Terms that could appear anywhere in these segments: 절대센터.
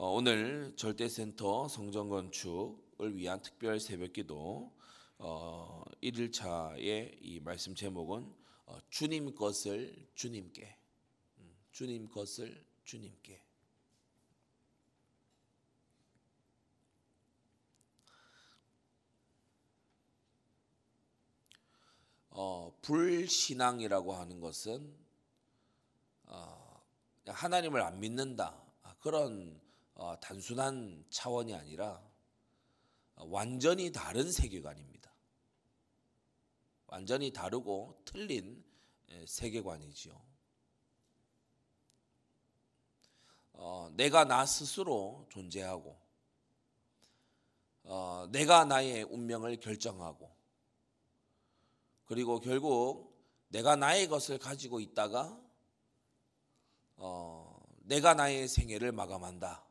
오늘 절대센터 성전건축을 위한 특별 새벽기도 1일차의 이 말씀 제목은 주님 것을 주님께, 주님 것을 주님께. 불신앙이라고 하는 것은 하나님을 안 믿는다, 그런 단순한 차원이 아니라 완전히 다른 세계관입니다. 완전히 다르고 틀린 세계관이지요. 내가 나 스스로 존재하고, 내가 나의 운명을 결정하고, 그리고 결국 내가 나의 것을 가지고 있다가 내가 나의 생애를 마감한다.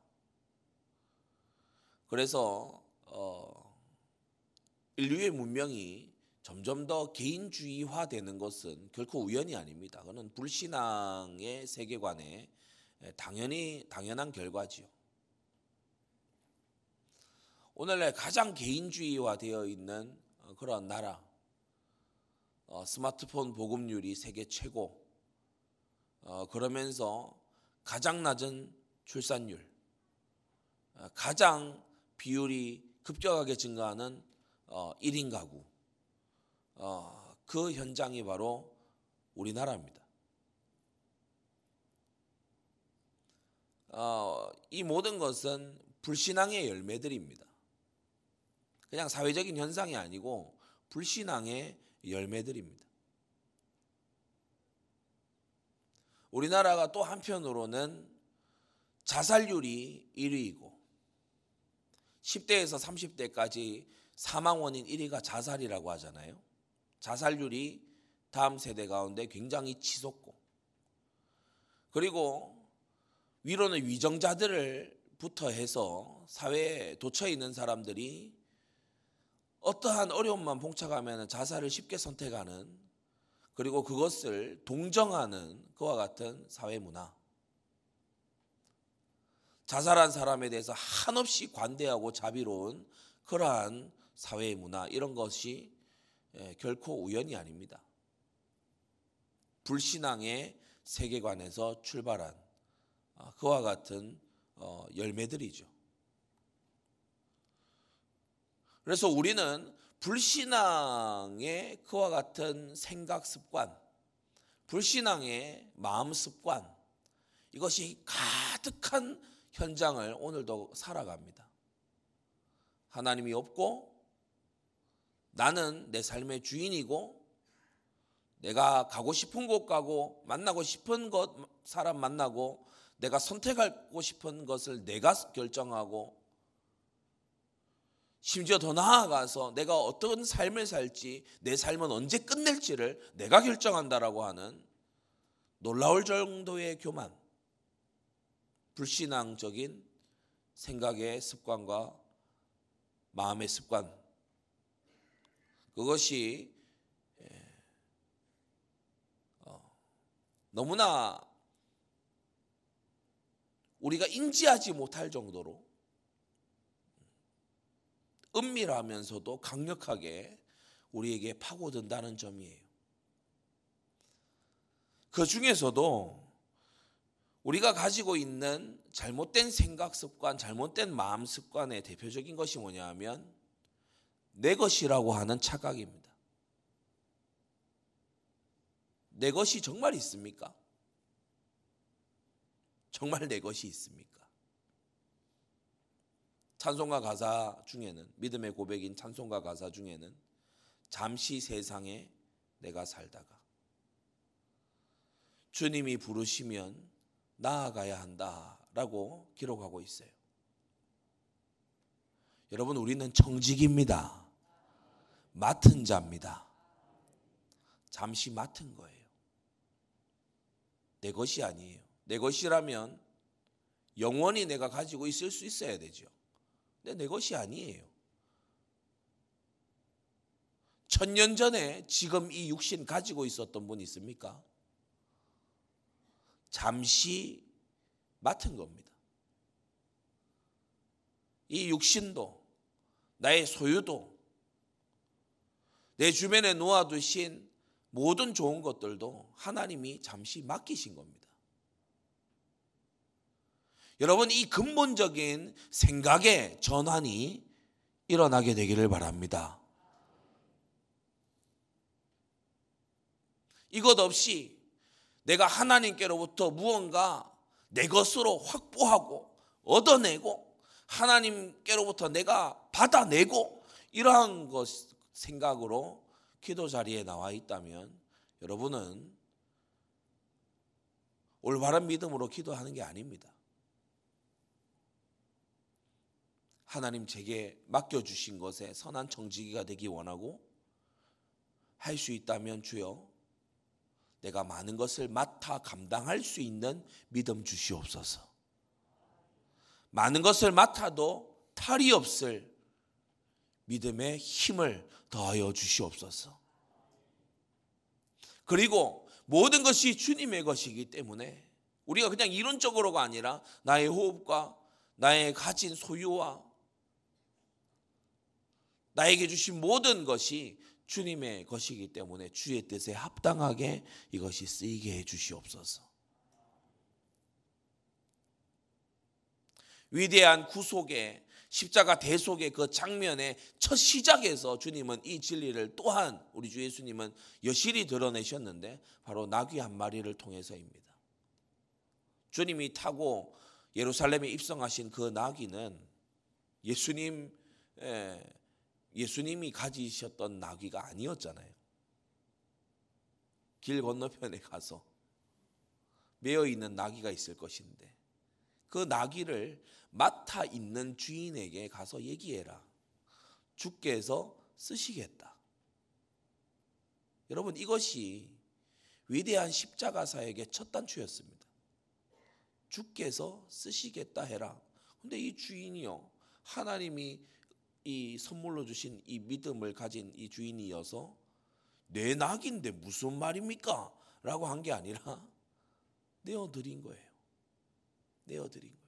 그래서 인류의 문명이 점점 더 개인주의화되는 것은 결코 우연이 아닙니다. 그건 불신앙의 세계관에 당연한 결과지요. 오늘날 가장 개인주의화되어 있는 그런 나라, 스마트폰 보급률이 세계 최고, 그러면서 가장 낮은 출산율, 가장 비율이 급격하게 증가하는 1인 가구, 그 현장이 바로 우리나라입니다. 이 모든 것은 불신앙의 열매들입니다. 그냥 사회적인 현상이 아니고 불신앙의 열매들입니다. 우리나라가 또 한편으로는 자살률이 1위이고 10대에서 30대까지 사망 원인 1위가 자살이라고 하잖아요. 자살률이 다음 세대 가운데 굉장히 치솟고, 그리고 위로는 위정자들부터 해서 사회에 도처에 있는 사람들이 어떠한 어려움만 봉착하면 자살을 쉽게 선택하는, 그리고 그것을 동정하는 그와 같은 사회문화, 자살한 사람에 대해서 한없이 관대하고 자비로운 그러한 사회의 문화, 이런 것이 결코 우연이 아닙니다. 불신앙의 세계관에서 출발한 그와 같은 열매들이죠. 그래서 우리는 불신앙의 그와 같은 생각 습관, 불신앙의 마음 습관, 이것이 가득한 현장을 오늘도 살아갑니다. 하나님이 없고, 나는 내 삶의 주인이고, 내가 가고 싶은 곳 가고, 만나고 싶은 것 사람 만나고, 내가 선택하고 싶은 것을 내가 결정하고, 심지어 더 나아가서 내가 어떤 삶을 살지, 내 삶은 언제 끝낼지를 내가 결정한다라고 하는 놀라울 정도의 교만, 불신앙적인 생각의 습관과 마음의 습관, 그것이 너무나 우리가 인지하지 못할 정도로 은밀하면서도 강력하게 우리에게 파고든다는 점이에요. 그 중에서도 우리가 가지고 있는 잘못된 생각 습관, 잘못된 마음 습관의 대표적인 것이 뭐냐 하면 내 것이라고 하는 착각입니다. 내 것이 정말 있습니까? 정말 내 것이 있습니까? 찬송가 가사 중에는, 믿음의 고백인 찬송가 가사 중에는 잠시 세상에 내가 살다가 주님이 부르시면 나아가야 한다라고 기록하고 있어요. 여러분, 우리는 청직입니다. 맡은 자입니다. 잠시 맡은 거예요. 내 것이 아니에요. 내 것이라면 영원히 내가 가지고 있을 수 있어야 되죠. 근데 내 것이 아니에요. 1000년 전에 지금 이 육신 가지고 있었던 분 있습니까? 잠시 맡은 겁니다. 이 육신도 나의 소유도 내 주변에 놓아두신 모든 좋은 것들도 하나님이 잠시 맡기신 겁니다. 여러분, 이 근본적인 생각의 전환이 일어나게 되기를 바랍니다. 이것 없이 내가 하나님께로부터 무언가 내 것으로 확보하고 얻어내고 하나님께로부터 내가 받아내고 이러한 것 생각으로 기도 자리에 나와 있다면 여러분은 올바른 믿음으로 기도하는 게 아닙니다. 하나님 제게 맡겨주신 것에 선한 청지기가 되기 원하고 할 수 있다면 주여 내가 많은 것을 맡아 감당할 수 있는 믿음 주시옵소서. 많은 것을 맡아도 탈이 없을 믿음의 힘을 더하여 주시옵소서. 그리고 모든 것이 주님의 것이기 때문에 우리가 그냥 이론적으로가 아니라 나의 호흡과 나의 가진 소유와 나에게 주신 모든 것이 주님의 것이기 때문에 주의 뜻에 합당하게 이것이 쓰이게 해 주시옵소서. 위대한 구속의 십자가 대속의 그 장면의 첫 시작에서 주님은 이 진리를 또한 우리 주 예수님은 여실히 드러내셨는데 바로 나귀 한 마리를 통해서입니다. 주님이 타고 예루살렘에 입성하신 그 나귀는 예수님이 가지셨던 나귀가 아니었잖아요. 길 건너편에 가서 매어있는 나귀가 있을 것인데 그 나귀를 맡아 있는 주인에게 가서 얘기해라. 주께서 쓰시겠다. 여러분, 이것이 위대한 십자가 사역의 첫 단추였습니다. 주께서 쓰시겠다 해라. 그런데 이 주인이요, 하나님이 이 선물로 주신 이 믿음을 가진 이 주인이어서 내 낙인데 무슨 말입니까? 라고 한 게 아니라 내어드린 거예요. 내어드린 거예요.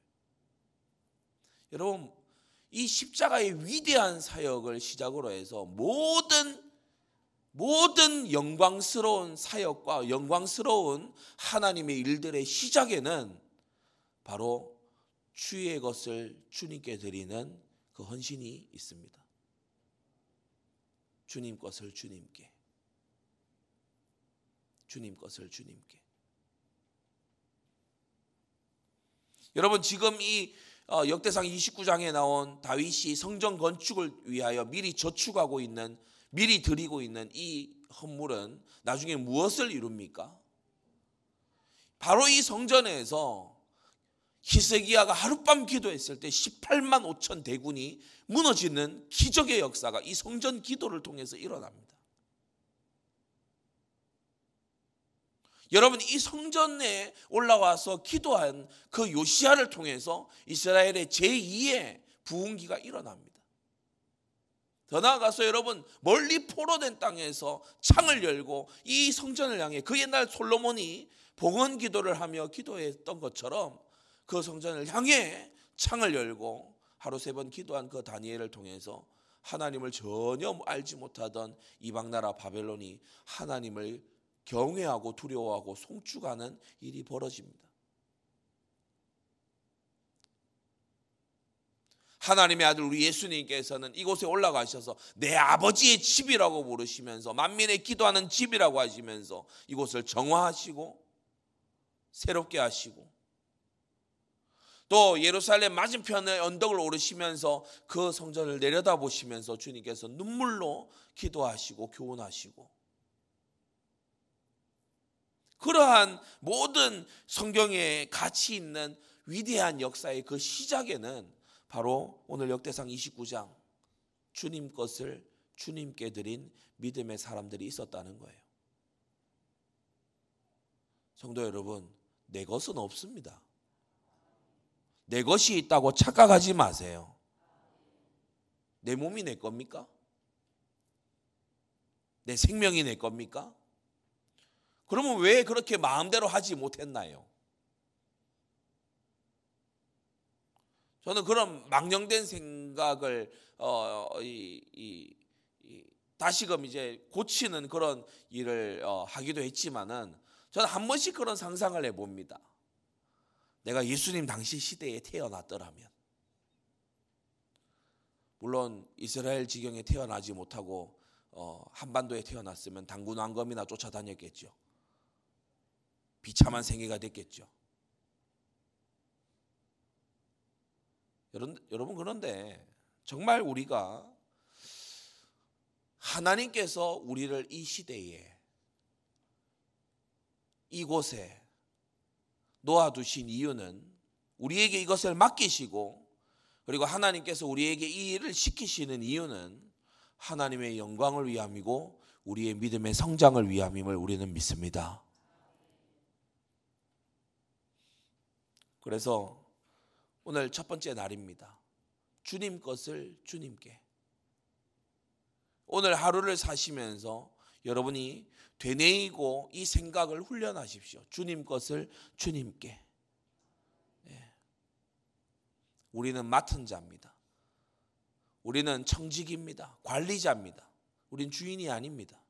여러분, 이 십자가의 위대한 사역을 시작으로 해서 모든 영광스러운 사역과 영광스러운 하나님의 일들의 시작에는 바로 주의 것을 주님께 드리는 그 헌신이 있습니다. 주님 것을 주님께, 주님 것을 주님께. 여러분, 지금 이 역대상 29장에 나온 다윗이 성전 건축을 위하여 미리 저축하고 있는, 미리 드리고 있는 이 헌물은 나중에 무엇을 이룹니까? 바로 이 성전에서 히스기야가 하룻밤 기도했을 때 18만 5천 대군이 무너지는 기적의 역사가 이 성전 기도를 통해서 일어납니다. 여러분, 이 성전에 올라와서 기도한 그 요시야를 통해서 이스라엘의 제2의 부흥기가 일어납니다. 더 나아가서 여러분, 멀리 포로된 땅에서 창을 열고 이 성전을 향해 그 옛날 솔로몬이 봉헌 기도를 하며 기도했던 것처럼 그 성전을 향해 창을 열고 하루 세 번 기도한 그 다니엘을 통해서 하나님을 전혀 알지 못하던 이방 나라 바벨론이 하나님을 경외하고 두려워하고 송축하는 일이 벌어집니다. 하나님의 아들 우리 예수님께서는 이곳에 올라가셔서 내 아버지의 집이라고 부르시면서 만민의 기도하는 집이라고 하시면서 이곳을 정화하시고 새롭게 하시고 또 예루살렘 맞은편의 언덕을 오르시면서 그 성전을 내려다보시면서 주님께서 눈물로 기도하시고 교훈하시고 그러한 모든 성경에 가치 있는 위대한 역사의 그 시작에는 바로 오늘 역대상 29장 주님 것을 주님께 드린 믿음의 사람들이 있었다는 거예요. 성도 여러분, 내 것은 없습니다. 내 것이 있다고 착각하지 마세요. 내 몸이 내 겁니까? 내 생명이 내 겁니까? 그러면 왜 그렇게 마음대로 하지 못했나요? 저는 그런 망령된 생각을 다시금 이제 고치는 그런 일을 하기도 했지만은 저는 한 번씩 그런 상상을 해봅니다. 내가 예수님 당시 시대에 태어났더라면, 물론 이스라엘 지경에 태어나지 못하고 한반도에 태어났으면 당군 왕검이나 쫓아다녔겠죠. 비참한 생애가 됐겠죠. 여러분, 그런데 정말 우리가 하나님께서 우리를 이 시대에 이곳에 놓아두신 이유는 우리에게 이것을 맡기시고 그리고 하나님께서 우리에게 이 일을 시키시는 이유는 하나님의 영광을 위함이고 우리의 믿음의 성장을 위함임을 우리는 믿습니다. 그래서 오늘 첫 번째 날입니다. 주님 것을 주님께. 오늘 하루를 사시면서 여러분이 되뇌이고 이 생각을 훈련하십시오. 주님 것을 주님께. 예. 우리는 맡은 자입니다. 우리는 청직입니다. 관리자입니다. 우린 주인이 아닙니다.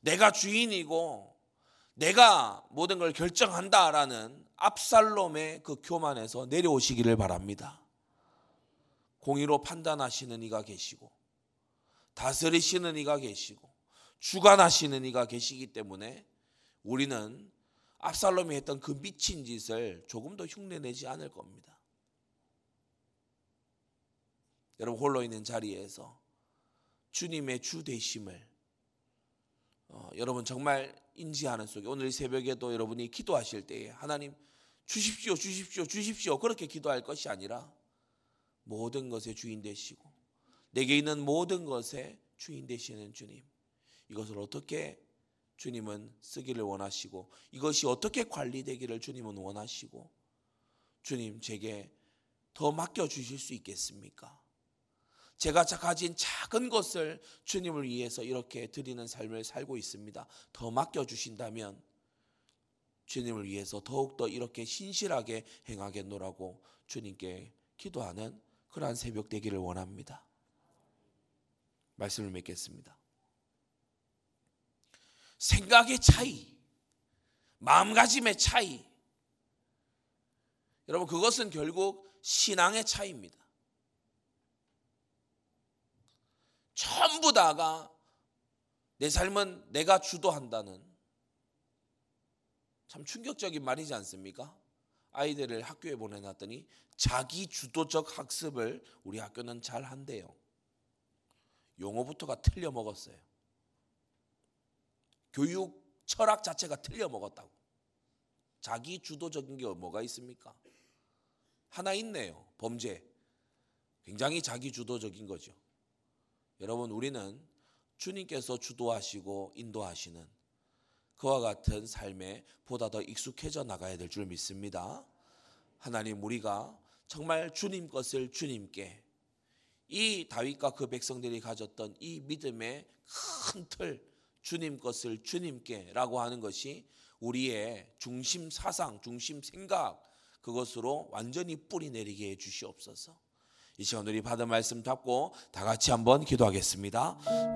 내가 주인이고 내가 모든 걸 결정한다라는 압살롬의 그 교만에서 내려오시기를 바랍니다. 공의로 판단하시는 이가 계시고 다스리시는 이가 계시고 주관하시는 이가 계시기 때문에 우리는 압살롬이 했던 그 미친 짓을 조금 더 흉내내지 않을 겁니다. 여러분, 홀로 있는 자리에서 주님의 주 되심을 여러분 정말 인지하는 속에 오늘 새벽에도 여러분이 기도하실 때에 하나님 주십시오, 주십시오, 주십시오 그렇게 기도할 것이 아니라 모든 것의 주인 되시고 내게 있는 모든 것의 주인 되시는 주님, 이것을 어떻게 주님은 쓰기를 원하시고 이것이 어떻게 관리되기를 주님은 원하시고 주님 제게 더 맡겨주실 수 있겠습니까? 제가 가진 작은 것을 주님을 위해서 이렇게 드리는 삶을 살고 있습니다. 더 맡겨주신다면 주님을 위해서 더욱더 이렇게 신실하게 행하겠노라고 주님께 기도하는 그러한 새벽 되기를 원합니다. 말씀을 맺겠습니다. 생각의 차이, 마음가짐의 차이, 여러분 그것은 결국 신앙의 차이입니다. 전부 다가 내 삶은 내가 주도한다는, 참 충격적인 말이지 않습니까? 아이들을 학교에 보내놨더니 자기 주도적 학습을 우리 학교는 잘 한대요. 용어부터가 틀려 먹었어요. 교육 철학 자체가 틀려 먹었다고. 자기 주도적인 게 뭐가 있습니까? 하나 있네요. 범죄. 굉장히 자기 주도적인 거죠. 여러분, 우리는 주님께서 주도하시고 인도하시는 그와 같은 삶에 보다 더 익숙해져 나가야 될 줄 믿습니다. 하나님, 우리가 정말 주님 것을 주님께, 이 다윗과 그 백성들이 가졌던 이 믿음의 큰 틀, 주님 것을 주님께라고 하는 것이 우리의 중심 사상, 중심 생각, 그것으로 완전히 뿌리 내리게 해 주시옵소서. 이 시간 우리 받은 말씀 잡고 다 같이 한번 기도하겠습니다.